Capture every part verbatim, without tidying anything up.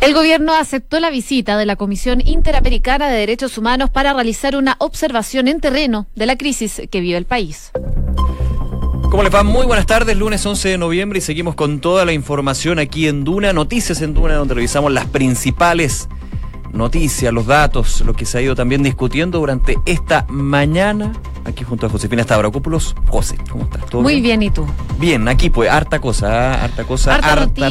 El gobierno aceptó la visita de la Comisión Interamericana de Derechos Humanos para realizar una observación en terreno de la crisis que vive el país. ¿Cómo les va? Muy buenas tardes, lunes once de noviembre, y seguimos con toda la información aquí en Duna, Noticias en Duna, donde revisamos las principales noticias, los datos, lo que se ha ido también discutiendo durante esta mañana, aquí junto a Josefina Bracópulos. José, ¿cómo estás? ¿Todo muy bien? Bien, ¿y tú? Bien, aquí pues, harta cosa, harta cosa, harta, harta noticia,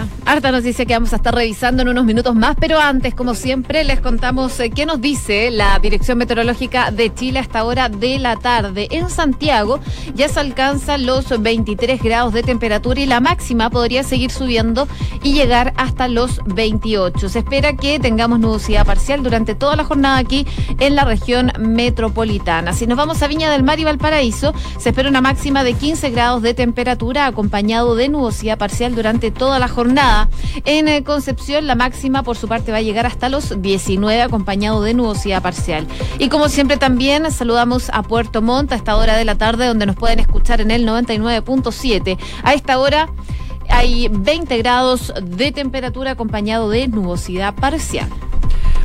noticia. Harta noticia que vamos a estar revisando en unos minutos más, pero antes, como siempre, les contamos eh, qué nos dice la Dirección Meteorológica de Chile a esta hora de la tarde. En Santiago ya se alcanzan los veintitrés grados de temperatura y la máxima podría seguir subiendo y llegar hasta los veintiocho. Se espera que tengamos nubosidad parcial durante toda la jornada aquí en la región metropolitana. Si nos vamos a Viña del Mar y Valparaíso, se espera una máxima de quince grados de temperatura acompañado de nubosidad parcial durante toda la jornada. En eh, Concepción la máxima por su parte va a llegar hasta los diecinueve acompañado de nubosidad parcial. Y como siempre también saludamos a Puerto Montt a esta hora de la tarde, donde nos pueden escuchar en el noventa y nueve punto siete. A esta hora hay veinte grados de temperatura acompañado de nubosidad parcial.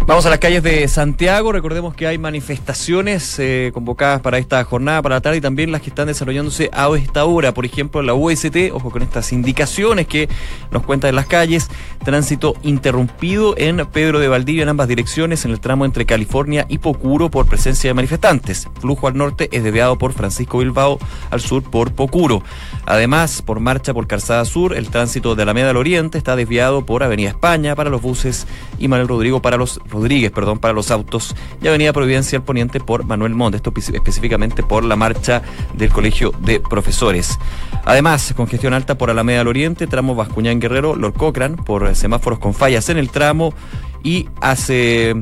Vamos a las calles de Santiago. Recordemos que hay manifestaciones eh, convocadas para esta jornada, para la tarde, y también las que están desarrollándose a esta hora. Por ejemplo, la U S T, ojo con estas indicaciones que nos cuenta en las calles. Tránsito interrumpido en Pedro de Valdivia en ambas direcciones, en el tramo entre California y Pocuro por presencia de manifestantes. Flujo al norte es desviado por Francisco Bilbao, al sur por Pocuro. Además, por marcha por Calzada Sur, el tránsito de Alameda al oriente está desviado por Avenida España para los buses y Manuel Rodrigo para los Rodríguez, perdón, para los autos, y Avenida Providencia al poniente por Manuel Montt, esto específicamente por la marcha del Colegio de Profesores. Además, congestión alta por Alameda al oriente, tramo Bascuñán Guerrero, Lord Cochrane, por semáforos con fallas en el tramo, y hace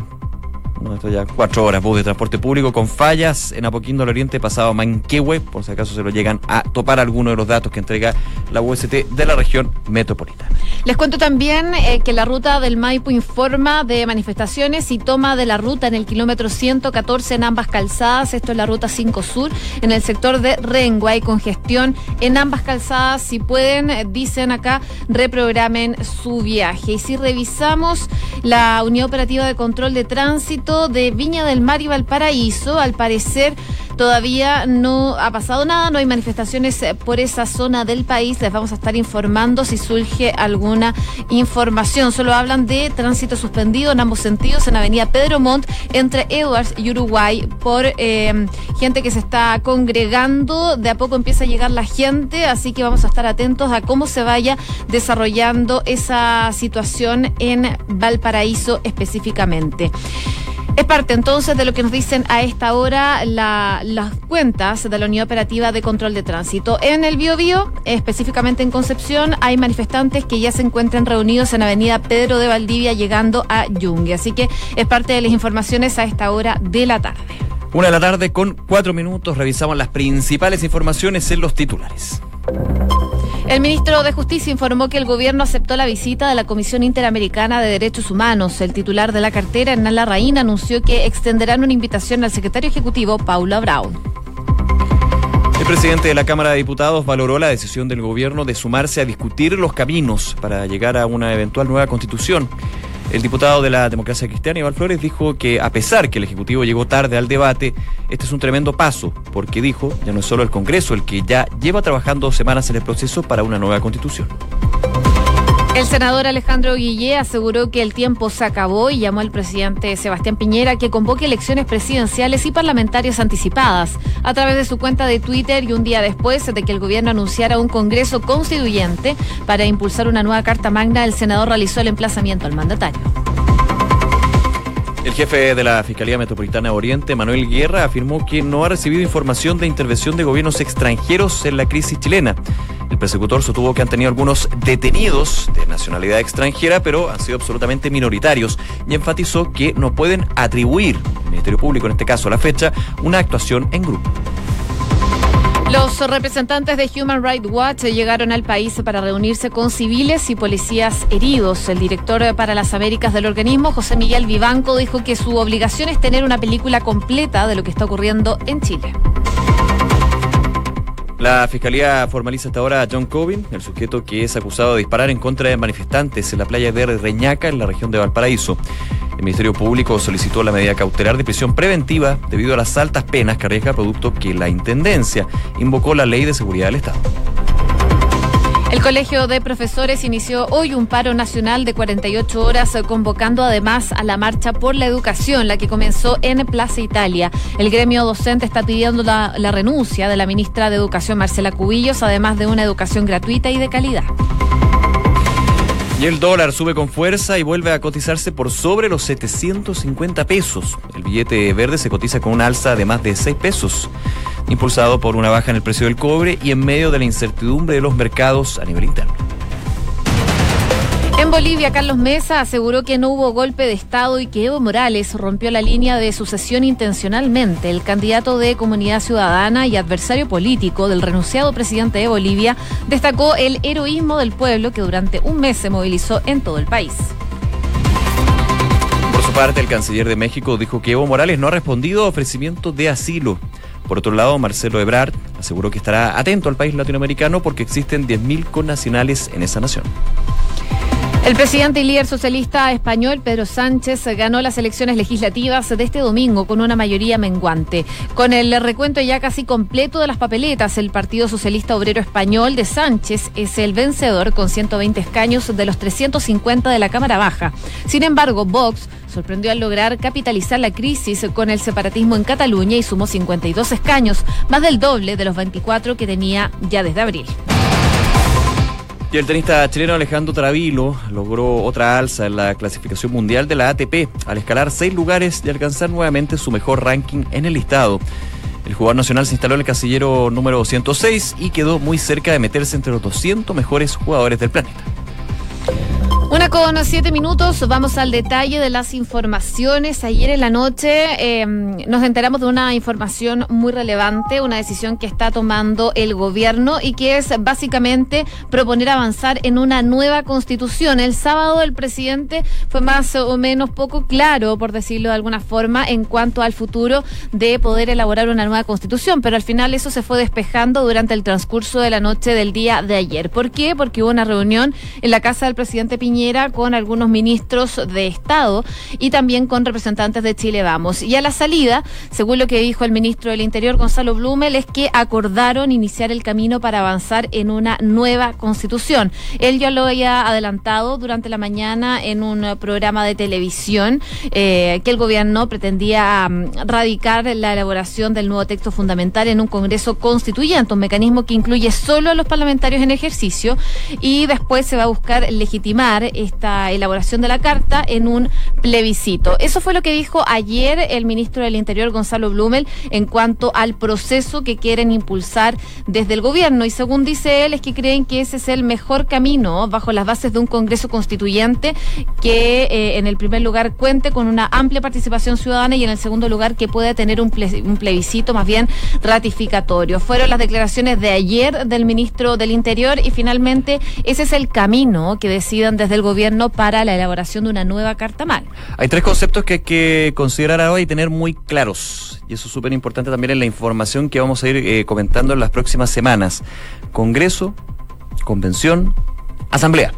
no, esto ya cuatro horas, bus de transporte público con fallas en Apoquindo al oriente, pasado a Manquehue, por si acaso se lo llegan a topar alguno de los datos que entrega la U S T de la región metropolitana. Les cuento también eh, que la ruta del Maipo informa de manifestaciones y toma de la ruta en el kilómetro ciento catorce en ambas calzadas, esto es la ruta cinco sur, en el sector de Rengo, hay congestión en ambas calzadas. Si pueden, eh, dicen acá, reprogramen su viaje. Y si revisamos la Unión Operativa de Control de Tránsito de Viña del Mar y Valparaíso, al parecer todavía no ha pasado nada, no hay manifestaciones por esa zona del país. Les vamos a estar informando si surge alguna información. Solo hablan de tránsito suspendido en ambos sentidos en Avenida Pedro Montt entre Edwards y Uruguay por eh, gente que se está congregando. De a poco empieza a llegar la gente, así que vamos a estar atentos a cómo se vaya desarrollando esa situación en Valparaíso específicamente. Es parte entonces de lo que nos dicen a esta hora la, las cuentas de la Unión Operativa de Control de Tránsito. En el Biobío, específicamente en Concepción, hay manifestantes que ya se encuentran reunidos en Avenida Pedro de Valdivia llegando a Yungui. Así que es parte de las informaciones a esta hora de la tarde. Una de la tarde con cuatro minutos, revisamos las principales informaciones en los titulares. El ministro de Justicia informó que el gobierno aceptó la visita de la Comisión Interamericana de Derechos Humanos. El titular de la cartera, Hernán Larraín, anunció que extenderán una invitación al secretario ejecutivo, Paula Brown. El presidente de la Cámara de Diputados valoró la decisión del gobierno de sumarse a discutir los caminos para llegar a una eventual nueva constitución. El diputado de la Democracia Cristiana, Iván Flores, dijo que a pesar que el Ejecutivo llegó tarde al debate, este es un tremendo paso, porque dijo, ya no es solo el Congreso el que ya lleva trabajando dos semanas en el proceso para una nueva constitución. El senador Alejandro Guillier aseguró que el tiempo se acabó y llamó al presidente Sebastián Piñera que convoque elecciones presidenciales y parlamentarias anticipadas. A través de su cuenta de Twitter y un día después de que el gobierno anunciara un congreso constituyente para impulsar una nueva carta magna, el senador realizó el emplazamiento al mandatario. El jefe de la Fiscalía Metropolitana de Oriente, Manuel Guerra, afirmó que no ha recibido información de intervención de gobiernos extranjeros en la crisis chilena. El persecutor sostuvo que han tenido algunos detenidos de nacionalidad extranjera, pero han sido absolutamente minoritarios, y enfatizó que no pueden atribuir, el Ministerio Público en este caso a la fecha, una actuación en grupo. Los representantes de Human Rights Watch llegaron al país para reunirse con civiles y policías heridos. El director para las Américas del organismo, José Miguel Vivanco, dijo que su obligación es tener una película completa de lo que está ocurriendo en Chile. La Fiscalía formaliza hasta ahora a John Cobin, el sujeto que es acusado de disparar en contra de manifestantes en la playa de Reñaca, en la región de Valparaíso. El Ministerio Público solicitó la medida cautelar de prisión preventiva debido a las altas penas que arriesga, producto que la Intendencia invocó la Ley de Seguridad del Estado. El Colegio de Profesores inició hoy un paro nacional de cuarenta y ocho horas, convocando además a la marcha por la educación, la que comenzó en Plaza Italia. El gremio docente está pidiendo la, la renuncia de la ministra de Educación, Marcela Cubillos, además de una educación gratuita y de calidad. Y el dólar sube con fuerza y vuelve a cotizarse por sobre los setecientos cincuenta pesos. El billete verde se cotiza con una alza de más de seis pesos, impulsado por una baja en el precio del cobre y en medio de la incertidumbre de los mercados a nivel interno. En Bolivia, Carlos Mesa aseguró que no hubo golpe de Estado y que Evo Morales rompió la línea de sucesión intencionalmente. El candidato de Comunidad Ciudadana y adversario político del renunciado presidente de Bolivia destacó el heroísmo del pueblo que durante un mes se movilizó en todo el país. Por su parte, el canciller de México dijo que Evo Morales no ha respondido a ofrecimientos de asilo. Por otro lado, Marcelo Ebrard aseguró que estará atento al país latinoamericano porque existen diez mil connacionales en esa nación. El presidente y líder socialista español, Pedro Sánchez, ganó las elecciones legislativas de este domingo con una mayoría menguante. Con el recuento ya casi completo de las papeletas, el Partido Socialista Obrero Español de Sánchez es el vencedor con ciento veinte escaños de los trescientos cincuenta de la Cámara Baja. Sin embargo, Vox sorprendió al lograr capitalizar la crisis con el separatismo en Cataluña y sumó cincuenta y dos escaños, más del doble de los veinticuatro que tenía ya desde abril. Y el tenista chileno Alejandro Taravilo logró otra alza en la clasificación mundial de la A T P al escalar seis lugares y alcanzar nuevamente su mejor ranking en el listado. El jugador nacional se instaló en el casillero número doscientos seis y quedó muy cerca de meterse entre los doscientos mejores jugadores del planeta. Una con siete minutos, vamos al detalle de las informaciones. Ayer en la noche eh, nos enteramos de una información muy relevante, una decisión que está tomando el gobierno y que es básicamente proponer avanzar en una nueva constitución. El sábado el presidente fue más o menos poco claro, por decirlo de alguna forma, en cuanto al futuro de poder elaborar una nueva constitución, pero al final eso se fue despejando durante el transcurso de la noche del día de ayer. ¿Por qué? Porque hubo una reunión en la casa del presidente Piñera con algunos ministros de Estado y también con representantes de Chile Vamos. Y a la salida, según lo que dijo el ministro del Interior, Gonzalo Blumel, es que acordaron iniciar el camino para avanzar en una nueva constitución. Él ya lo había adelantado durante la mañana en un programa de televisión eh, que el gobierno pretendía um, radicar la elaboración del nuevo texto fundamental en un Congreso Constituyente, un mecanismo que incluye solo a los parlamentarios en ejercicio, y después se va a buscar legitimar esta elaboración de la carta en un plebiscito. Eso fue lo que dijo ayer el ministro del Interior, Gonzalo Blumel, en cuanto al proceso que quieren impulsar desde el gobierno, y según dice él es que creen que ese es el mejor camino bajo las bases de un Congreso Constituyente que eh, en el primer lugar cuente con una amplia participación ciudadana y en el segundo lugar que pueda tener un, ple- un plebiscito más bien ratificatorio. Fueron las declaraciones de ayer del ministro del Interior y finalmente ese es el camino que decidan desde del gobierno para la elaboración de una nueva carta magna. Hay tres conceptos que hay que considerar ahora y tener muy claros, y eso es súper importante también en la información que vamos a ir eh, comentando en las próximas semanas. Congreso, Convención, Asamblea.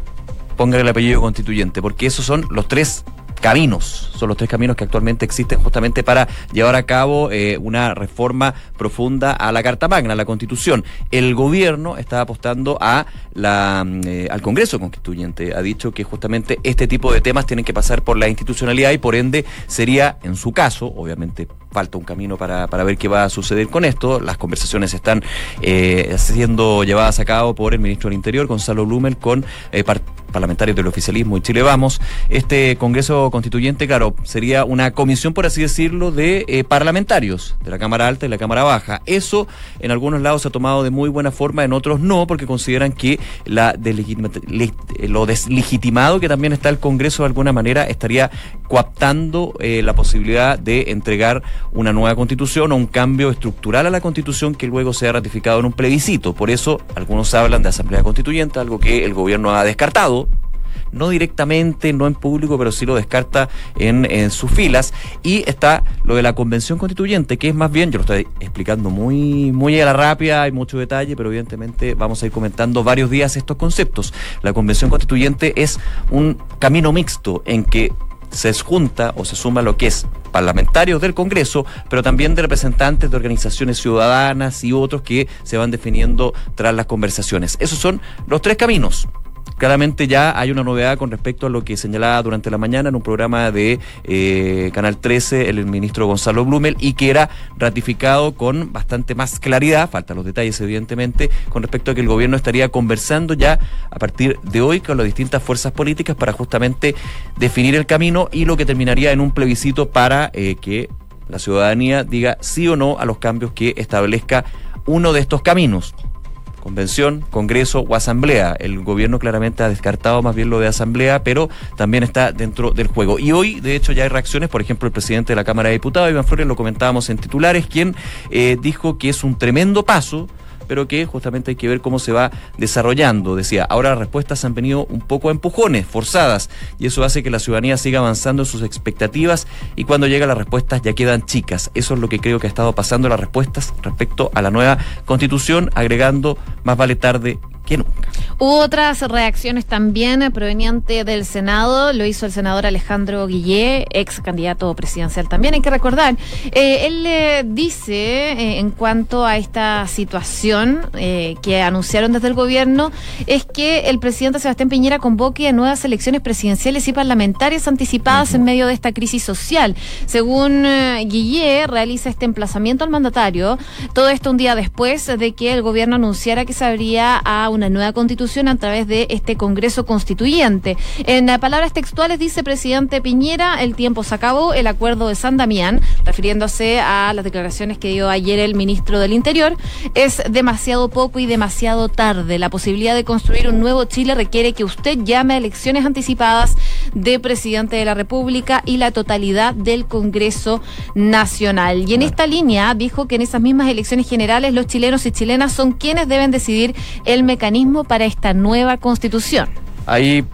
Póngale el apellido constituyente, porque esos son los tres caminos, son los tres caminos que actualmente existen justamente para llevar a cabo eh, una reforma profunda a la Carta Magna, a la Constitución. El gobierno está apostando a la, eh, al Congreso Constituyente. Ha dicho que justamente este tipo de temas tienen que pasar por la institucionalidad y por ende sería, en su caso, obviamente falta un camino para, para ver qué va a suceder con esto. Las conversaciones están eh, siendo llevadas a cabo por el ministro del Interior, Gonzalo Blumel, con eh, par- parlamentarios del oficialismo y Chile Vamos. Este Congreso Constituyente, claro, sería una comisión, por así decirlo, de eh, parlamentarios de la Cámara Alta y la Cámara Baja. Eso en algunos lados se ha tomado de muy buena forma, en otros no, porque consideran que la deslegitima- le- lo deslegitimado que también está el Congreso de alguna manera estaría coaptando eh, la posibilidad de entregar una nueva constitución o un cambio estructural a la constitución que luego sea ratificado en un plebiscito. Por eso algunos hablan de asamblea constituyente, algo que el gobierno ha descartado. no directamente, no en público, pero sí lo descarta en, en sus filas. Y está lo de la Convención Constituyente, que es más bien, yo lo estoy explicando muy, muy a la rápida, hay mucho detalle, pero evidentemente vamos a ir comentando varios días estos conceptos. La Convención Constituyente es un camino mixto en que se junta o se suma lo que es parlamentarios del Congreso, pero también de representantes de organizaciones ciudadanas y otros que se van definiendo tras las conversaciones. Esos son los tres caminos. Claramente ya hay una novedad con respecto a lo que señalaba durante la mañana en un programa de eh, Canal trece el ministro Gonzalo Blumel, y que era ratificado con bastante más claridad, faltan los detalles evidentemente, con respecto a que el gobierno estaría conversando ya a partir de hoy con las distintas fuerzas políticas para justamente definir el camino y lo que terminaría en un plebiscito para eh, que la ciudadanía diga sí o no a los cambios que establezca uno de estos caminos. Convención, Congreso o Asamblea. El gobierno claramente ha descartado más bien lo de Asamblea, pero también está dentro del juego. Y hoy, de hecho, ya hay reacciones. Por ejemplo, el presidente de la Cámara de Diputados, Iván Flores, lo comentábamos en titulares, quien eh, dijo que es un tremendo paso, pero que justamente hay que ver cómo se va desarrollando. Decía, ahora las respuestas han venido un poco a empujones, forzadas, y eso hace que la ciudadanía siga avanzando en sus expectativas, y cuando llegan las respuestas ya quedan chicas. Eso es lo que creo que ha estado pasando, las respuestas respecto a la nueva Constitución, agregando, más vale tarde que nunca. Hubo otras reacciones también provenientes del Senado, lo hizo el senador Alejandro Guillier, ex candidato presidencial también, hay que recordar. Eh, él eh, dice, eh, en cuanto a esta situación eh, que anunciaron desde el gobierno, es que el presidente Sebastián Piñera convoque a nuevas elecciones presidenciales y parlamentarias anticipadas uh-huh. en medio de esta crisis social. Según eh, Guillier, realiza este emplazamiento al mandatario, todo esto un día después de que el gobierno anunciara que se abría a una nueva constitución a través de este Congreso Constituyente. En palabras textuales dice presidente Piñera, el tiempo se acabó, el acuerdo de San Damián, refiriéndose a las declaraciones que dio ayer el ministro del Interior, es demasiado poco y demasiado tarde. La posibilidad de construir un nuevo Chile requiere que usted llame a elecciones anticipadas de presidente de la República y la totalidad del Congreso Nacional. Y en esta línea dijo que en esas mismas elecciones generales los chilenos y chilenas son quienes deben decidir el mecanismo para esta nueva Constitución. Ahí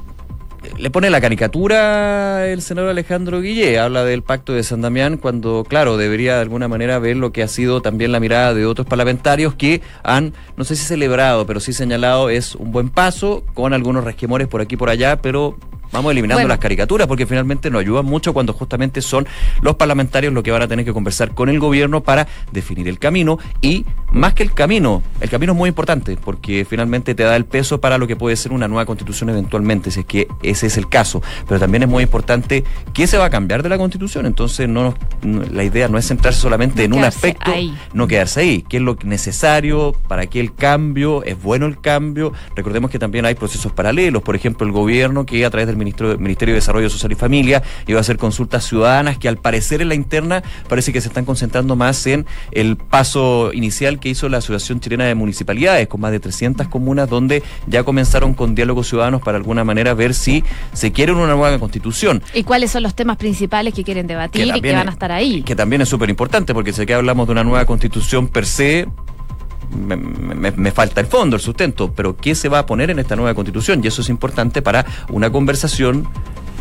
le pone la caricatura el senador Alejandro Guillier, habla del pacto de San Damián, cuando, claro, debería de alguna manera ver lo que ha sido también la mirada de otros parlamentarios que han, no sé si celebrado, pero sí señalado, es un buen paso, con algunos resquemores por aquí y por allá, pero vamos eliminando bueno. las caricaturas, porque finalmente nos ayudan mucho cuando justamente son los parlamentarios los que van a tener que conversar con el gobierno para definir el camino. Y más que el camino, el camino es muy importante, porque finalmente te da el peso para lo que puede ser una nueva constitución eventualmente, si es que ese es el caso. Pero también es muy importante qué se va a cambiar de la constitución. Entonces no, no la idea no es centrarse solamente no en un aspecto, ahí. no quedarse ahí. ¿Qué es lo necesario? ¿Para qué el cambio? ¿Es bueno el cambio? Recordemos que también hay procesos paralelos. Por ejemplo, el gobierno que a través del Ministro, Ministerio de Desarrollo Social y Familia iba a hacer consultas ciudadanas que al parecer en la interna parece que se están concentrando más en el paso inicial que hizo la Asociación Chilena de Municipalidades con más de trescientas comunas, donde ya comenzaron con diálogos ciudadanos para alguna manera ver si se quiere una nueva constitución. ¿Y cuáles son los temas principales que quieren debatir que y que van a estar ahí? Que también es súper importante, porque si aquí hablamos de una nueva constitución per se, Me, me, me falta el fondo, el sustento, pero ¿qué se va a poner en esta nueva constitución? Y eso es importante para una conversación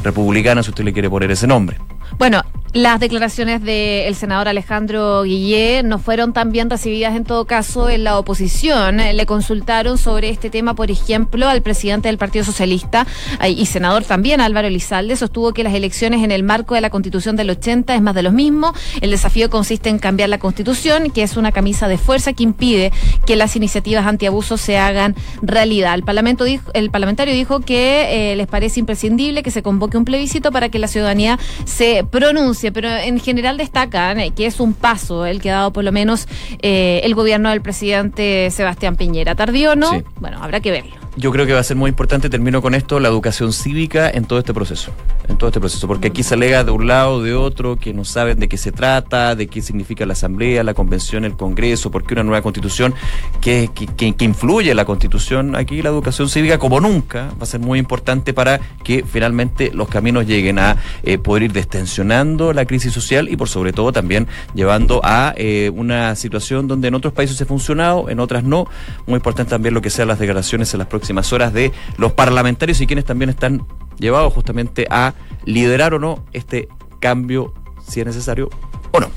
republicana, si usted le quiere poner ese nombre. Bueno, las declaraciones del senador Alejandro Guillier no fueron tan bien recibidas en todo caso en la oposición. Le consultaron sobre este tema, por ejemplo, al presidente del Partido Socialista y senador también, Álvaro Elizalde, sostuvo que las elecciones en el marco de la Constitución del ochenta es más de lo mismo. El desafío consiste en cambiar la Constitución, que es una camisa de fuerza que impide que las iniciativas antiabuso se hagan realidad. El Parlamento dijo, el parlamentario dijo que eh, les parece imprescindible que se convoque un plebiscito para que la ciudadanía se pronuncie, pero en general destacan eh, que es un paso el que ha dado por lo menos eh, el gobierno del presidente Sebastián Piñera. ¿Tardío o no? Sí. Bueno, habrá que verlo. Yo creo que va a ser muy importante, termino con esto, la educación cívica en todo este proceso, en todo este proceso, porque aquí se alega de un lado, de otro, que no saben de qué se trata, de qué significa la Asamblea, la Convención, el Congreso, porque una nueva Constitución que, que, que, que influye la Constitución. Aquí la educación cívica, como nunca, va a ser muy importante para que finalmente los caminos lleguen a eh, poder ir destensionando la crisis social y por sobre todo también llevando a eh, una situación donde en otros países ha funcionado, en otras no. Muy importante también lo que sean las declaraciones en las próximas horas de los parlamentarios y quienes también están llevado justamente a liderar o no este cambio, si es necesario o no.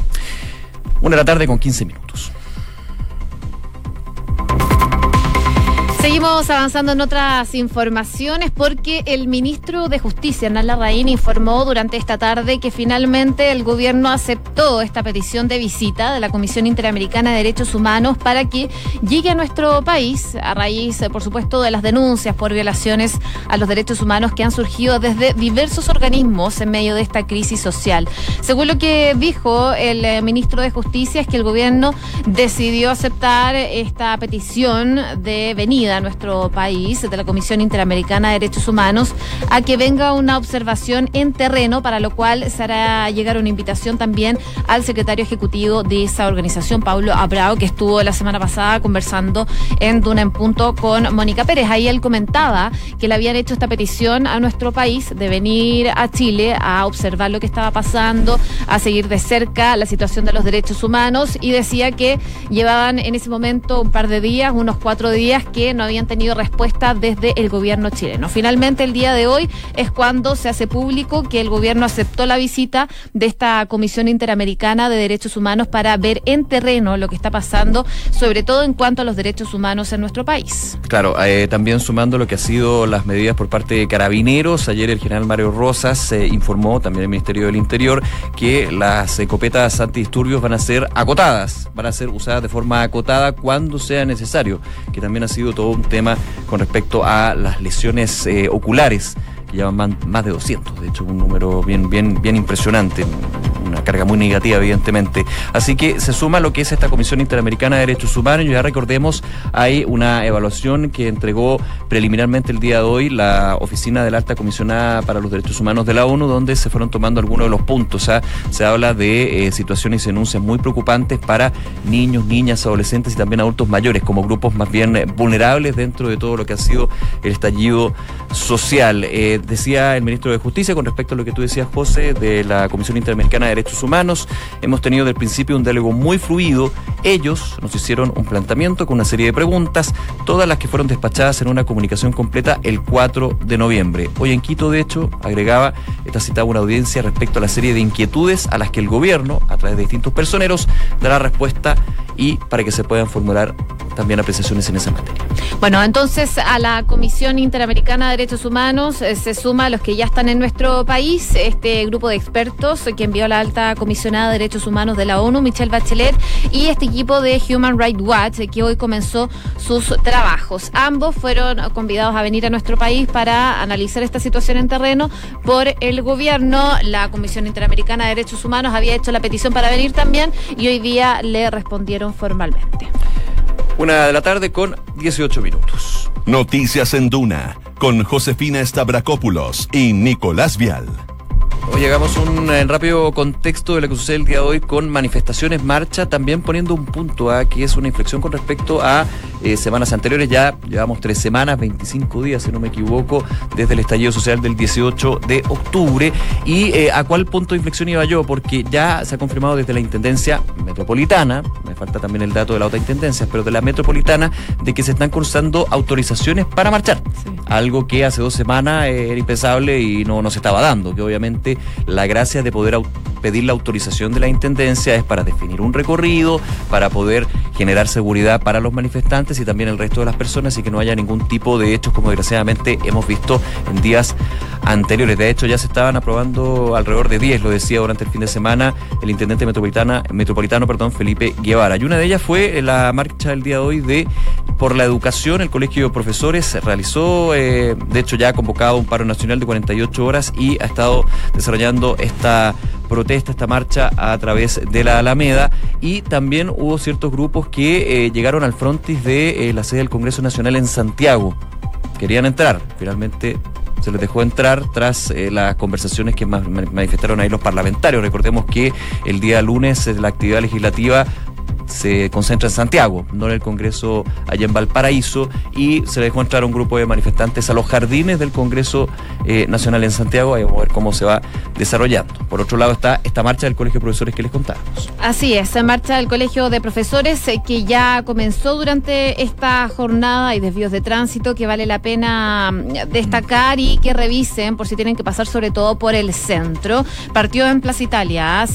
Una de la tarde con quince minutos. Seguimos avanzando en otras informaciones porque el ministro de Justicia, Hernán Larraín, informó durante esta tarde que finalmente el gobierno aceptó esta petición de visita de la Comisión Interamericana de Derechos Humanos para que llegue a nuestro país a raíz, por supuesto, de las denuncias por violaciones a los derechos humanos que han surgido desde diversos organismos en medio de esta crisis social. Según lo que dijo el ministro de Justicia, es que el gobierno decidió aceptar esta petición de venida a nuestro país, de la Comisión Interamericana de Derechos Humanos, a que venga una observación en terreno, para lo cual se hará llegar una invitación también al secretario ejecutivo de esa organización, Paulo Abrao, que estuvo la semana pasada conversando en Duna en Punto con Mónica Pérez. Ahí él comentaba que le habían hecho esta petición a nuestro país de venir a Chile a observar lo que estaba pasando, a seguir de cerca la situación de los derechos humanos, y decía que llevaban en ese momento un par de días, unos cuatro días, que no habían tenido respuesta desde el gobierno chileno. Finalmente, el día de hoy es cuando se hace público que el gobierno aceptó la visita de esta Comisión Interamericana de Derechos Humanos para ver en terreno lo que está pasando, sobre todo en cuanto a los derechos humanos en nuestro país. Claro, eh, también sumando lo que ha sido las medidas por parte de Carabineros. Ayer el general Mario Rosas eh, informó, también el Ministerio del Interior, que las escopetas antidisturbios van a ser acotadas, van a ser usadas de forma acotada cuando sea necesario, que también ha sido todo un tema con respecto a las lesiones eh, oculares, que llevan más de doscientos, de hecho un número bien, bien, bien impresionante, una carga muy negativa evidentemente. Así que se suma lo que es esta Comisión Interamericana de Derechos Humanos. Ya recordemos, hay una evaluación que entregó preliminarmente el día de hoy la Oficina de la Alta Comisionada para los Derechos Humanos de la ONU, donde se fueron tomando algunos de los puntos. ¿Ah? Se habla de eh, situaciones y denuncias muy preocupantes para niños, niñas, adolescentes y también adultos mayores, como grupos más bien vulnerables dentro de todo lo que ha sido el estallido social. Eh, decía el ministro de Justicia, con respecto a lo que tú decías, José, de la Comisión Interamericana de Derechos Humanos, hemos tenido desde el principio un diálogo muy fluido. Ellos nos hicieron un planteamiento con una serie de preguntas, todas las que fueron despachadas en una comunicación completa el cuatro de noviembre. Hoy en Quito, de hecho, agregaba, está citada una audiencia respecto a la serie de inquietudes a las que el gobierno, a través de distintos personeros, dará respuesta y para que se puedan formular también apreciaciones en esa materia. Bueno, entonces a la Comisión Interamericana de Derechos Humanos eh, se suma a los que ya están en nuestro país, este grupo de expertos que envió la Alta Comisionada de Derechos Humanos de la ONU, Michelle Bachelet, y este equipo de Human Rights Watch, que hoy comenzó sus trabajos. Ambos fueron convidados a venir a nuestro país para analizar esta situación en terreno por el gobierno. La Comisión Interamericana de Derechos Humanos había hecho la petición para venir también y hoy día le respondieron formalmente. Una de la tarde con dieciocho minutos. Noticias en Duna, con Josefina Bracópulos y Nicolás Vial. Hoy llegamos a un eh, rápido contexto de lo que sucede el día de hoy con manifestaciones, marcha, también poniendo un punto a que es una inflexión con respecto a eh, semanas anteriores. Ya llevamos tres semanas, veinticinco días, si no me equivoco, desde el estallido social del dieciocho de octubre. ¿Y eh, a cuál punto de inflexión iba yo? Porque ya se ha confirmado desde la Intendencia Metropolitana, me falta también el dato de la otra Intendencia, pero de la Metropolitana, de que se están cursando autorizaciones para marchar. Sí. Algo que hace dos semanas eh, era impensable y no, no se estaba dando, que obviamente la gracia de poder pedir la autorización de la Intendencia es para definir un recorrido, para poder generar seguridad para los manifestantes y también el resto de las personas, y que no haya ningún tipo de hechos como desgraciadamente hemos visto en días anteriores. De hecho, ya se estaban aprobando alrededor de diez, lo decía durante el fin de semana el intendente metropolitana, metropolitano perdón, Felipe Guevara, y una de ellas fue la marcha del día de hoy de por la educación. El Colegio de Profesores realizó, eh, de hecho ya ha convocado un paro nacional de cuarenta y ocho horas y ha estado desarrollando esta protesta, esta marcha a través de la Alameda, y también hubo ciertos grupos que eh, llegaron al frontis de eh, la sede del Congreso Nacional en Santiago. Querían entrar, finalmente se les dejó entrar tras eh, las conversaciones que ma- manifestaron ahí los parlamentarios. Recordemos que el día lunes eh, la actividad legislativa se concentra en Santiago, no en el Congreso allá en Valparaíso, y se dejó entrar un grupo de manifestantes a los jardines del Congreso eh, nacional en Santiago. Vamos a ver cómo se va desarrollando. Por otro lado está esta marcha del Colegio de Profesores que les contábamos. Así es, esa marcha del Colegio de Profesores eh, que ya comenzó durante esta jornada. Hay desvíos de tránsito que vale la pena destacar y que revisen por si tienen que pasar sobre todo por el centro. Partió en Plaza Italia, ¿eh?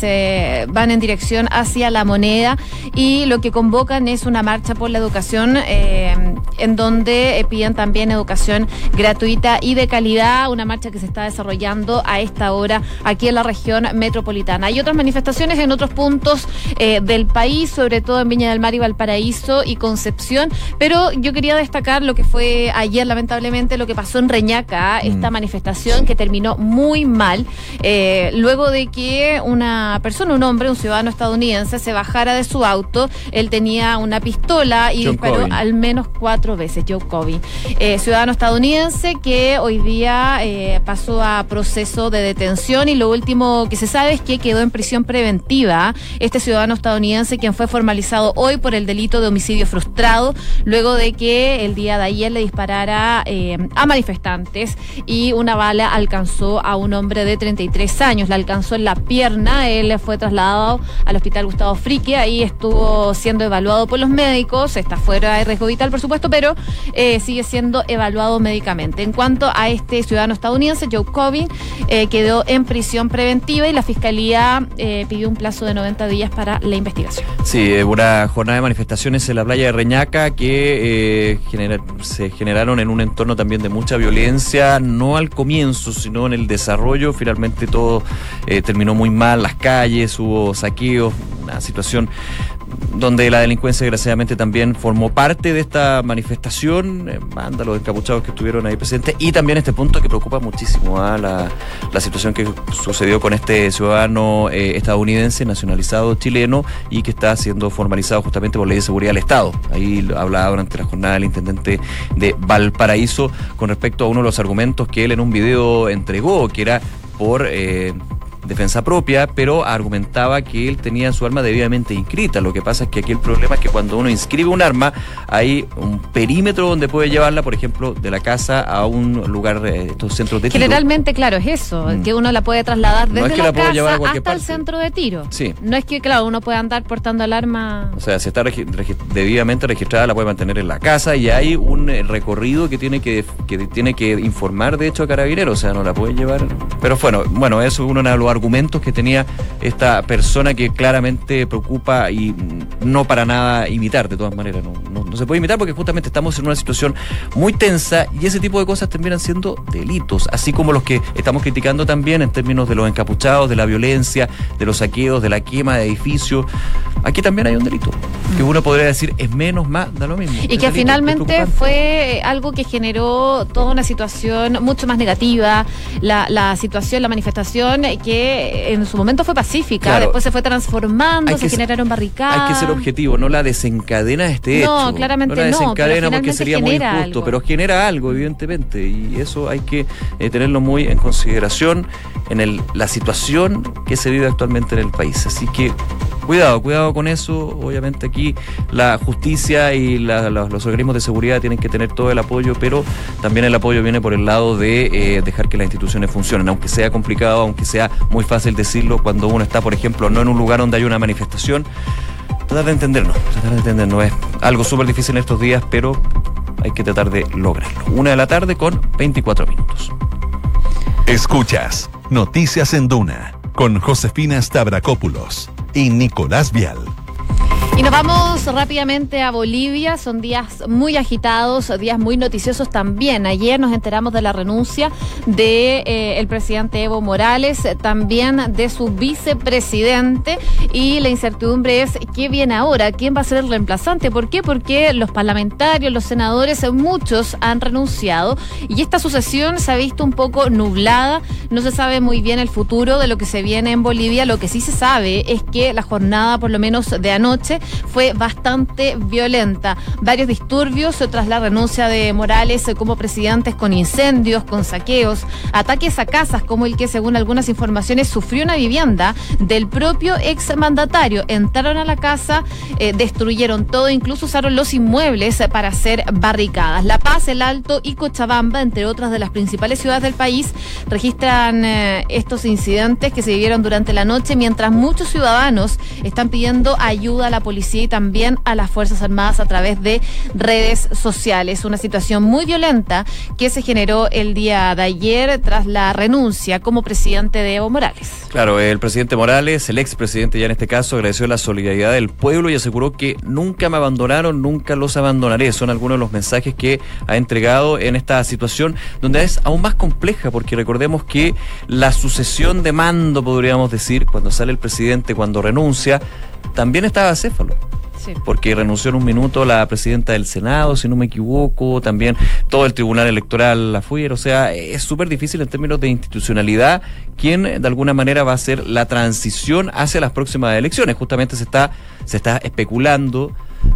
se van en dirección hacia La Moneda y lo que convocan es una marcha por la educación eh, en donde eh, piden también educación gratuita y de calidad, una marcha que se está desarrollando a esta hora aquí en la región metropolitana. Hay otras manifestaciones en otros puntos eh, del país, sobre todo en Viña del Mar y Valparaíso y Concepción, pero yo quería destacar lo que fue ayer, lamentablemente, lo que pasó en Reñaca, mm. esta manifestación que terminó muy mal, eh, luego de que una persona, un hombre, un ciudadano estadounidense, se bajara de su auto. Él tenía una pistola y John disparó Cobin. al menos cuatro veces, Joe Corby, eh, ciudadano estadounidense que hoy día eh, pasó a proceso de detención y lo último que se sabe es que quedó en prisión preventiva. Este ciudadano estadounidense, quien fue formalizado hoy por el delito de homicidio frustrado, luego de que el día de ayer le disparara eh, a manifestantes y una bala alcanzó a un hombre de treinta y tres años, le alcanzó en la pierna. Él fue trasladado al hospital Gustavo Fricke, ahí estuvo siendo evaluado por los médicos, está fuera de riesgo vital por supuesto, pero eh, sigue siendo evaluado médicamente. En cuanto a este ciudadano estadounidense, Joe Cobin, eh, quedó en prisión preventiva y la Fiscalía eh, pidió un plazo de noventa días para la investigación. Sí, una jornada de manifestaciones en la playa de Reñaca que eh, genera, se generaron en un entorno también de mucha violencia, no al comienzo, sino en el desarrollo. Finalmente todo eh, terminó muy mal, las calles, hubo saqueos, una situación donde la delincuencia desgraciadamente también formó parte de esta manifestación, eh, anda los encapuchados que estuvieron ahí presentes, y también este punto que preocupa muchísimo a ¿eh? la, la situación que sucedió con este ciudadano eh, estadounidense nacionalizado chileno y que está siendo formalizado justamente por ley de seguridad del Estado. Ahí hablaba durante la jornada el intendente de Valparaíso con respecto a uno de los argumentos que él en un video entregó, que era por... Eh, defensa propia, pero argumentaba que él tenía su arma debidamente inscrita. Lo que pasa es que aquí el problema es que cuando uno inscribe un arma, hay un perímetro donde puede llevarla, por ejemplo, de la casa a un lugar, estos centros de tiro. Generalmente, claro, es eso, mm. que uno la puede trasladar desde no es que la, la casa llevar a hasta parte. El centro de tiro. Sí. No es que, claro, uno pueda andar portando el arma... O sea, si está regi- regi- debidamente registrada, la puede mantener en la casa y hay un recorrido que tiene que, que tiene que informar, de hecho, a Carabineros, o sea, no la puede llevar... Pero bueno, bueno eso uno no lo argumentos que tenía esta persona que claramente preocupa y no para nada imitar, de todas maneras, no, no, no se puede imitar porque justamente estamos en una situación muy tensa y ese tipo de cosas terminan siendo delitos, así como los que estamos criticando también en términos de los encapuchados, de la violencia, de los saqueos, de la quema de edificios. Aquí también hay un delito, que uno podría decir es menos, más, da lo mismo. Y que finalmente fue algo que generó toda una situación mucho más negativa, la, la situación, la manifestación que en su momento fue pacífica, claro, después se fue transformando, se generaron barricadas. Hay que ser objetivo, no la desencadena este hecho. No, claramente no. No la desencadena porque sería muy injusto, pero genera algo, evidentemente, y eso hay que eh, tenerlo muy en consideración en el, la situación que se vive actualmente en el país. Así que cuidado, cuidado con eso. Obviamente aquí la justicia y la, la, los organismos de seguridad tienen que tener todo el apoyo, pero también el apoyo viene por el lado de eh, dejar que las instituciones funcionen, aunque sea complicado, aunque sea muy fácil decirlo cuando uno está, por ejemplo, no en un lugar donde hay una manifestación. Tratar de entendernos, tratar de entendernos. Es algo súper difícil en estos días, pero hay que tratar de lograrlo. Una de la tarde con veinticuatro minutos. Escuchas Noticias en Duna con Josefina Bracópulos y Nicolás Vial. Y nos vamos rápidamente a Bolivia. Son días muy agitados, días muy noticiosos también. Ayer nos enteramos de la renuncia de eh, el presidente Evo Morales, también de su vicepresidente, y la incertidumbre es ¿qué viene ahora? ¿Quién va a ser el reemplazante? ¿Por qué? Porque los parlamentarios, los senadores, muchos han renunciado y esta sucesión se ha visto un poco nublada. No se sabe muy bien el futuro de lo que se viene en Bolivia. Lo que sí se sabe es que la jornada, por lo menos de anoche, fue bastante violenta. Varios disturbios tras la renuncia de Morales como presidente, con incendios, con saqueos, ataques a casas como el que, según algunas informaciones, sufrió una vivienda del propio exmandatario. Entraron a la casa, eh, destruyeron todo, incluso usaron los inmuebles para hacer barricadas. La Paz, El Alto y Cochabamba, entre otras de las principales ciudades del país, registran eh, estos incidentes que se vivieron durante la noche, mientras muchos ciudadanos están pidiendo ayuda a la policía y también a las Fuerzas Armadas a través de redes sociales. Una situación muy violenta que se generó el día de ayer tras la renuncia como presidente de Evo Morales. Claro, el presidente Morales, el expresidente ya en este caso, agradeció la solidaridad del pueblo y aseguró que nunca me abandonaron, nunca los abandonaré. Son algunos de los mensajes que ha entregado en esta situación, donde es aún más compleja, porque recordemos que la sucesión de mando, podríamos decir, cuando sale el presidente, cuando renuncia, también estaba acéfalo. Sí. Porque renunció en un minuto la presidenta del Senado, si no me equivoco, también todo el tribunal electoral afuera. O sea, es súper difícil en términos de institucionalidad quién de alguna manera va a hacer la transición hacia las próximas elecciones. Justamente se está, se está especulando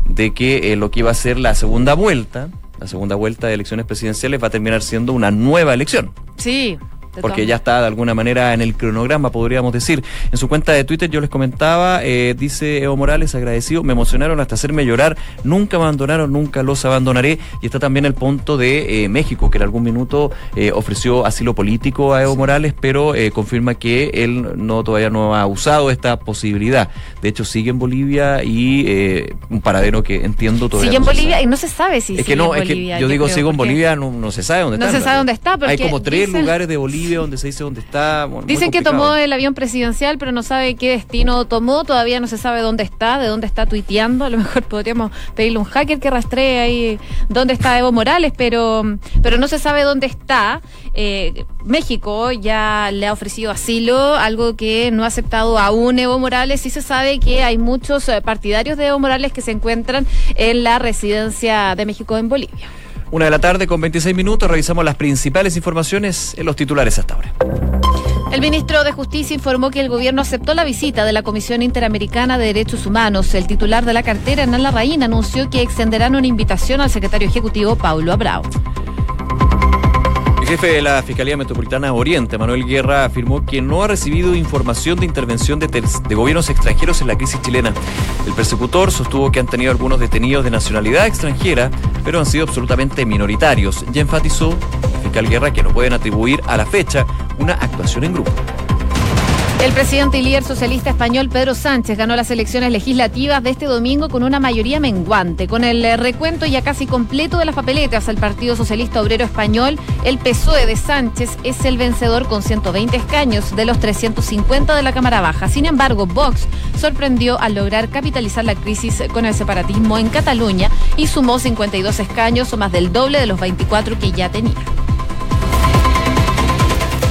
de que eh, lo que iba a ser la segunda vuelta, la segunda vuelta de elecciones presidenciales va a terminar siendo una nueva elección. Sí. Porque ya está de alguna manera en el cronograma, podríamos decir. En su cuenta de Twitter yo les comentaba, eh, dice Evo Morales, agradecido, me emocionaron hasta hacerme llorar, nunca abandonaron, nunca los abandonaré. Y está también el punto de eh, México, que en algún minuto eh, ofreció asilo político a Evo Morales, pero eh, confirma que él no todavía no ha usado esta posibilidad. De hecho sigue en Bolivia y eh, un paradero que entiendo todavía. Sigue en no Bolivia se y no se sabe si es sigue que no, en Bolivia. Es que yo digo, sigue en Bolivia, no, no se sabe dónde no está. No se sabe dónde está, porque hay como tres dicen... lugares de Bolivia donde se dice dónde está. Bueno, dicen que tomó el avión presidencial, pero no sabe qué destino tomó, todavía no se sabe dónde está, de dónde está tuiteando. A lo mejor podríamos pedirle a un hacker que rastree ahí dónde está Evo Morales, pero, pero no se sabe dónde está. Eh, México ya le ha ofrecido asilo, algo que no ha aceptado aún Evo Morales. Sí se sabe que hay muchos partidarios de Evo Morales que se encuentran en la residencia de México en Bolivia. Una de la tarde con veintiséis minutos, revisamos las principales informaciones en los titulares hasta ahora. El ministro de Justicia informó que el gobierno aceptó la visita de la Comisión Interamericana de Derechos Humanos. El titular de la cartera, Hernán Larraín, anunció que extenderán una invitación al secretario ejecutivo, Paulo Abrao. El jefe de la Fiscalía Metropolitana Oriente, Manuel Guerra, afirmó que no ha recibido información de intervención de, terc- de gobiernos extranjeros en la crisis chilena. El persecutor sostuvo que han tenido algunos detenidos de nacionalidad extranjera, pero han sido absolutamente minoritarios, y enfatizó el fiscal Guerra que no pueden atribuir a la fecha una actuación en grupo. El presidente y líder socialista español Pedro Sánchez ganó las elecciones legislativas de este domingo con una mayoría menguante. Con el recuento ya casi completo de las papeletas al Partido Socialista Obrero Español, el P S O E de Sánchez es el vencedor con ciento veinte escaños de los trescientos cincuenta de la Cámara Baja. Sin embargo, Vox sorprendió al lograr capitalizar la crisis con el separatismo en Cataluña y sumó cincuenta y dos escaños, o más del doble de los veinticuatro que ya tenía.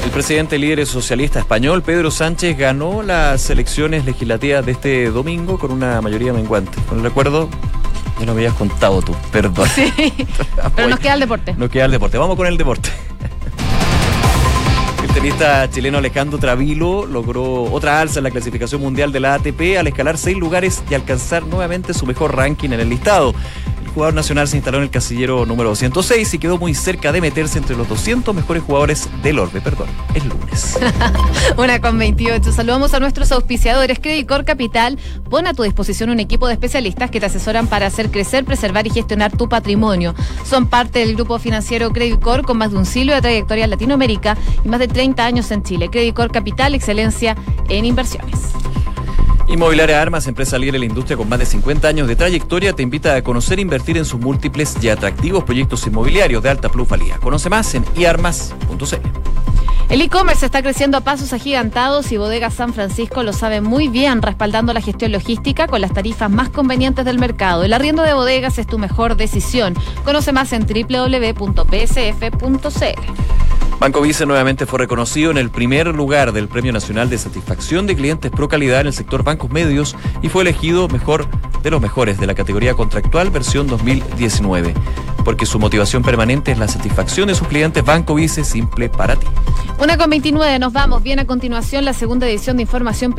El presidente líder socialista español, Pedro Sánchez, ganó las elecciones legislativas de este domingo con una mayoría menguante. Con el recuerdo, ya lo habías contado tú, perdón. Sí, pero nos queda el deporte. Nos queda el deporte, vamos con el deporte. El tenista chileno Alejandro Taravilo logró otra alza en la clasificación mundial de la A T P al escalar seis lugares y alcanzar nuevamente su mejor ranking en el listado. El jugador nacional se instaló en el casillero número doscientos seis y quedó muy cerca de meterse entre los doscientos mejores jugadores del orbe. Perdón, es lunes. Una con veintiocho. Saludamos a nuestros auspiciadores. Credicorp Capital pone a tu disposición un equipo de especialistas que te asesoran para hacer crecer, preservar y gestionar tu patrimonio. Son parte del grupo financiero Credicorp, con más de un siglo de trayectoria en Latinoamérica y más de treinta años en Chile. Credicorp Capital, excelencia en inversiones. Inmobiliaria Armas, empresa líder en la industria con más de cincuenta años de trayectoria, te invita a conocer e invertir en sus múltiples y atractivos proyectos inmobiliarios de alta plusvalía. Conoce más en i armas punto c l. El e-commerce está creciendo a pasos agigantados y Bodega San Francisco lo sabe muy bien, respaldando la gestión logística con las tarifas más convenientes del mercado. El arriendo de bodegas es tu mejor decisión. Conoce más en doble u doble u doble u punto p s f punto c l. Banco Bice nuevamente fue reconocido en el primer lugar del Premio Nacional de Satisfacción de Clientes Pro Calidad en el sector bancos medios y fue elegido mejor de los mejores de la categoría contractual versión dos mil diecinueve. porque su motivación permanente es la satisfacción de sus clientes. Banco Bice, simple para ti. Una con veintinueve, nos vamos. Bien, a continuación la segunda edición de Información